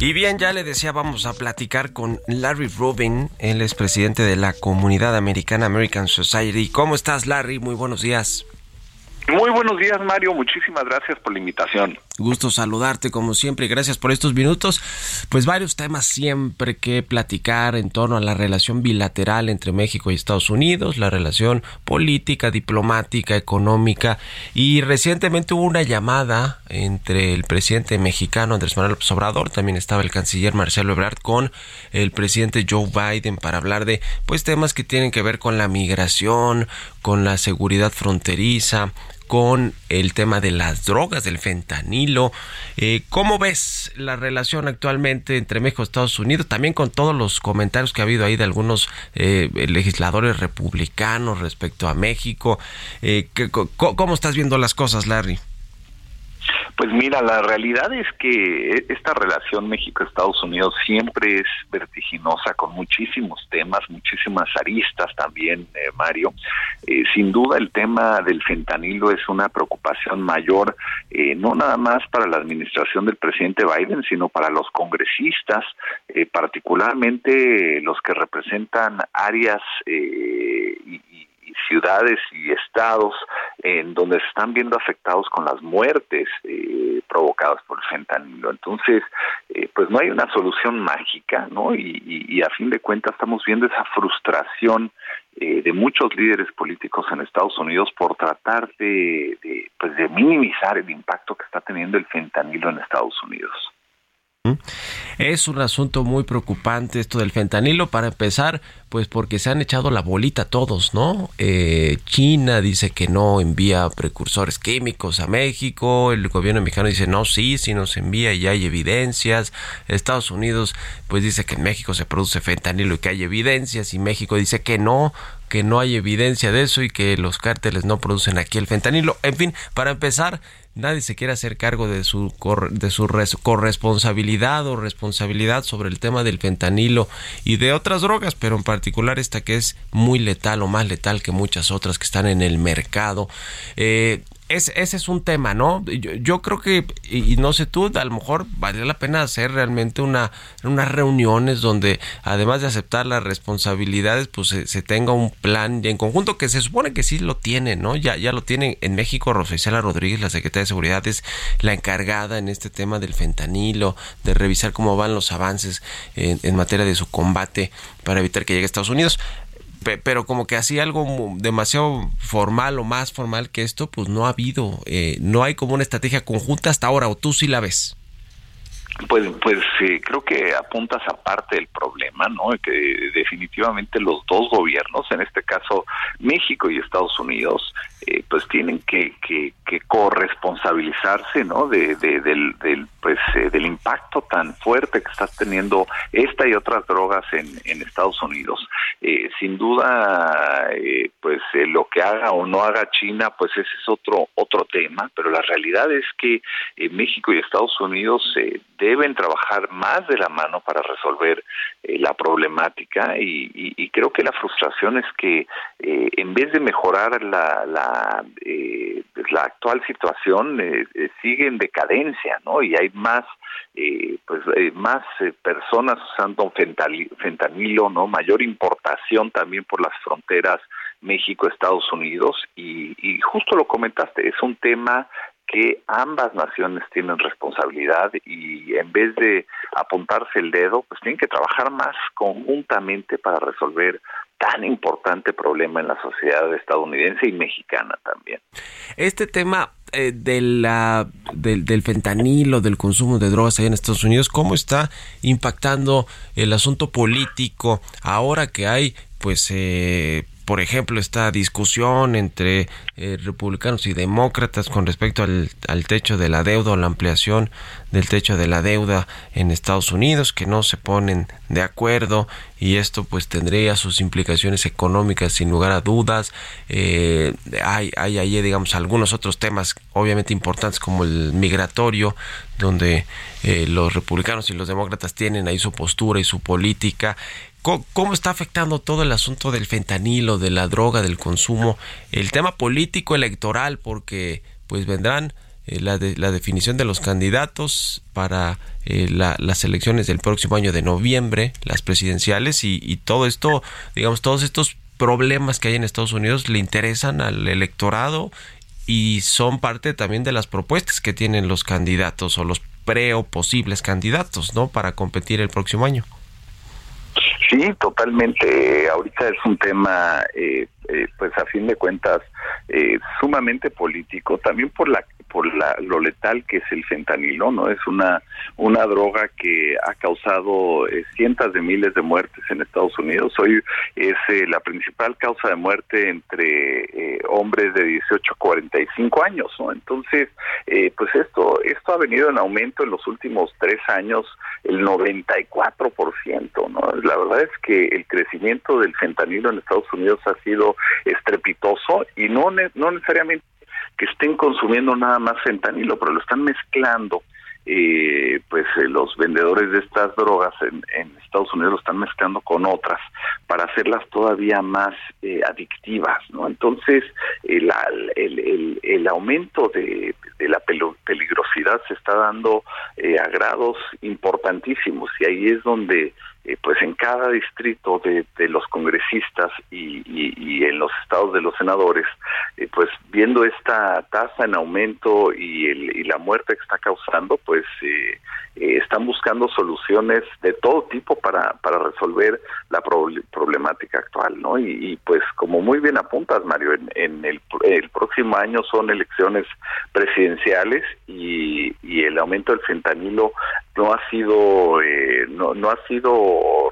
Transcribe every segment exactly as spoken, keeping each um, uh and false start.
Y bien, ya le decía, vamos a platicar con Larry Rubin, él es presidente de la comunidad americana American Society. ¿Cómo estás, Larry? Muy buenos días. Muy buenos días, Mario. Muchísimas gracias por la invitación. Gusto saludarte, como siempre, y gracias por estos minutos. Pues varios temas siempre que platicar en torno a la relación bilateral entre México y Estados Unidos, la relación política, diplomática, económica. Y recientemente hubo una llamada entre el presidente mexicano Andrés Manuel López Obrador, también estaba el canciller Marcelo Ebrard, con el presidente Joe Biden para hablar de pues temas que tienen que ver con la migración, con la seguridad fronteriza, con el tema de las drogas, del fentanilo. Eh, ¿Cómo ves la relación actualmente entre México y Estados Unidos? También con todos los comentarios que ha habido ahí de algunos eh, legisladores republicanos respecto a México. Eh, ¿Cómo estás viendo las cosas, Larry? Pues mira, la realidad es que esta relación México-Estados Unidos siempre es vertiginosa, con muchísimos temas, muchísimas aristas también, eh, Mario. Eh, sin duda el tema del fentanilo es una preocupación mayor, eh, no nada más para la administración del presidente Biden, sino para los congresistas, eh, particularmente los que representan áreas eh, y, y ciudades y estados en donde se están viendo afectados con las muertes eh, provocadas por el fentanilo. Entonces, eh, pues no hay una solución mágica, ¿no? Y, y, y a fin de cuentas estamos viendo esa frustración eh, de muchos líderes políticos en Estados Unidos por tratar de, de, pues de minimizar el impacto que está teniendo el fentanilo en Estados Unidos. Es un asunto muy preocupante esto del fentanilo, para empezar, pues porque se han echado la bolita a todos, ¿no? Eh, China dice que no envía precursores químicos a México, el gobierno mexicano dice no, sí, sí nos envía y hay evidencias. Estados Unidos pues dice que en México se produce fentanilo y que hay evidencias, y México dice que no, que no hay evidencia de eso y que los cárteles no producen aquí el fentanilo. En fin, para empezar, nadie se quiere hacer cargo de su cor- de su res- corresponsabilidad o responsabilidad sobre el tema del fentanilo y de otras drogas, pero en particular esta que es muy letal o más letal que muchas otras que están en el mercado. Eh, es, ese es un tema, ¿no? Yo, yo creo que, y, y no sé tú, a lo mejor valdría la pena hacer realmente una unas reuniones donde, además de aceptar las responsabilidades, pues se, se tenga un plan en conjunto, que se supone que sí lo tiene, ¿no? Ya, ya lo tiene en México. Rosa Isela Rodríguez, la secretaria de Seguridad, es la encargada en este tema del fentanilo, de revisar cómo van los avances en, en materia de su combate para evitar que llegue a Estados Unidos. Pero como que así algo demasiado formal o más formal que esto, pues no ha habido, eh, no hay como una estrategia conjunta hasta ahora, ¿o tú sí la ves? Pues pues eh, creo que apuntas a parte del problema, ¿no? Que definitivamente los dos gobiernos, en este caso México y Estados Unidos, eh, pues tienen que, que, que corresponsabilizarse, ¿no? De, de del, del pues eh, del impacto tan fuerte que está teniendo esta y otras drogas en, en Estados Unidos. Eh, sin duda, eh, pues eh, lo que haga o no haga China, pues ese es otro otro tema. Pero la realidad es que eh, México y Estados Unidos eh, deben trabajar más de la mano para resolver eh, la problemática, y, y, y creo que la frustración es que eh, en vez de mejorar la la, eh, la actual situación eh, eh, sigue en decadencia, ¿no? Y hay más eh, pues eh, más eh, personas usando fentanilo, ¿no? Mayor importación también por las fronteras México-Estados Unidos, y, y justo lo comentaste, es un tema que ambas naciones tienen responsabilidad, y en vez de apuntarse el dedo, pues tienen que trabajar más conjuntamente para resolver tan importante problema en la sociedad estadounidense y mexicana también. Este tema eh, de la, del, del fentanilo, del consumo de drogas allá en Estados Unidos, ¿cómo está impactando el asunto político ahora que hay, pues, eh, por ejemplo, esta discusión entre eh, republicanos y demócratas con respecto al, al techo de la deuda o la ampliación del techo de la deuda en Estados Unidos, que no se ponen de acuerdo, y esto pues tendría sus implicaciones económicas sin lugar a dudas? Eh, hay, hay ahí, digamos, algunos otros temas obviamente importantes como el migratorio, donde eh, los republicanos y los demócratas tienen ahí su postura y su política. ¿Cómo está afectando todo el asunto del fentanilo, de la droga, del consumo, el tema político electoral? Porque pues vendrán eh, la, de, la definición de los candidatos para eh, la, las elecciones del próximo año de noviembre, las presidenciales, y, y todo esto, digamos, todos estos problemas que hay en Estados Unidos le interesan al electorado y son parte también de las propuestas que tienen los candidatos o los pre o posibles candidatos, ¿no?, para competir el próximo año. Sí, totalmente. Ahorita es un tema, eh, eh, pues a fin de cuentas, eh, sumamente político, también por la por la, lo letal que es el fentanilo, ¿no? Es una una droga que ha causado eh, cientos de miles de muertes en Estados Unidos. Hoy es eh, la principal causa de muerte entre eh, hombres de dieciocho a cuarenta y cinco años, ¿no? Entonces, eh, pues esto esto ha venido en aumento en los últimos tres años, el noventa y cuatro por ciento, ¿no? La verdad es que el crecimiento del fentanilo en Estados Unidos ha sido estrepitoso, y no ne- no necesariamente que estén consumiendo nada más fentanilo, pero lo están mezclando. Eh, pues eh, los vendedores de estas drogas en, en Estados Unidos lo están mezclando con otras para hacerlas todavía más eh, adictivas, ¿no? Entonces el, el, el, el aumento de, de la peligrosidad se está dando eh, a grados importantísimos, y ahí es donde eh, pues en cada distrito de, de los congresistas y, y, y en los estados de los senadores, eh, pues viendo esta tasa en aumento y, el, y la muerte que está causando, pues pues eh, eh, están buscando soluciones de todo tipo para, para resolver la pro- problemática actual, ¿no? Y, y pues como muy bien apuntas, Mario, en, en el, el próximo año son elecciones presidenciales, y, y el aumento del fentanilo no ha sido eh, no, no ha sido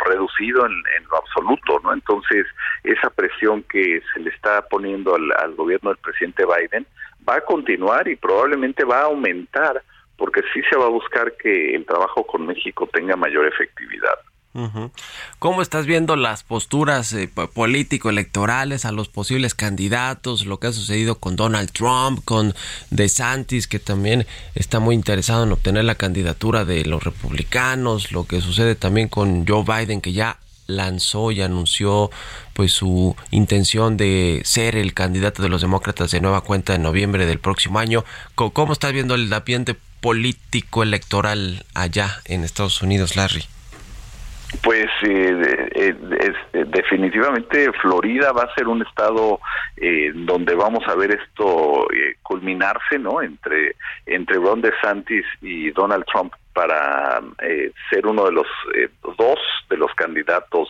reducido en, en lo absoluto, ¿no? Entonces esa presión que se le está poniendo al, al gobierno del presidente Biden va a continuar y probablemente va a aumentar, porque sí se va a buscar que el trabajo con México tenga mayor efectividad. Uh-huh. ¿Cómo estás viendo las posturas eh, político-electorales a los posibles candidatos? Lo que ha sucedido con Donald Trump, con DeSantis, que también está muy interesado en obtener la candidatura de los republicanos, lo que sucede también con Joe Biden, que ya lanzó y anunció pues su intención de ser el candidato de los demócratas de nueva cuenta en noviembre del próximo año. ¿Cómo, cómo estás viendo el ambiente político electoral allá en Estados Unidos, Larry? Pues eh, eh, es, definitivamente Florida va a ser un estado eh, donde vamos a ver esto eh, culminarse, ¿no? Entre entre Ron DeSantis y Donald Trump para eh, ser uno de los eh, dos de los candidatos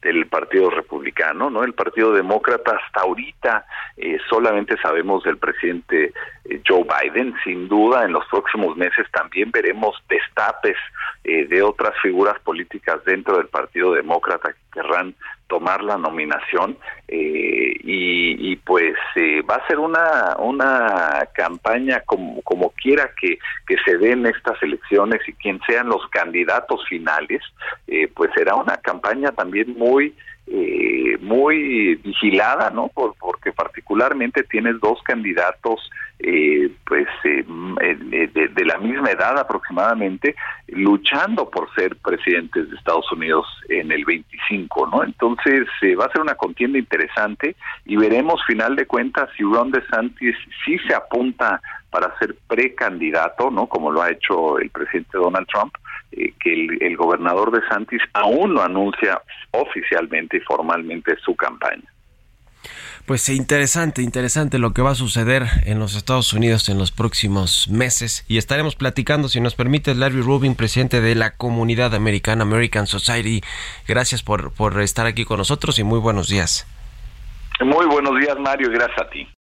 del Partido Republicano, ¿no? El Partido Demócrata hasta ahorita eh, solamente sabemos del presidente eh, Joe Biden. Sin duda en los próximos meses también veremos destapes eh, de otras figuras políticas dentro del Partido Demócrata que querrán tomar la nominación, eh, y, y pues eh, va a ser una una campaña como como quiera que, que se den estas elecciones, y quien sean los candidatos finales, eh, pues será una campaña también muy eh, muy vigilada, ¿no? Por, porque particularmente tienes dos candidatos eh, pues eh, de, de la misma edad aproximadamente luchando por ser presidentes de Estados Unidos en el veinticinco, ¿no? Entonces eh, va a ser una contienda interesante, y veremos final de cuentas si Ron DeSantis sí se apunta para ser precandidato, ¿no? Como lo ha hecho el presidente Donald Trump, eh, que el, el gobernador DeSantis aún no anuncia oficialmente y formalmente su campaña. Pues interesante, interesante lo que va a suceder en los Estados Unidos en los próximos meses, y estaremos platicando, si nos permite, Larry Rubin, presidente de la comunidad americana, American Society. Gracias por, por estar aquí con nosotros y muy buenos días. Muy buenos días, Mario, y gracias a ti.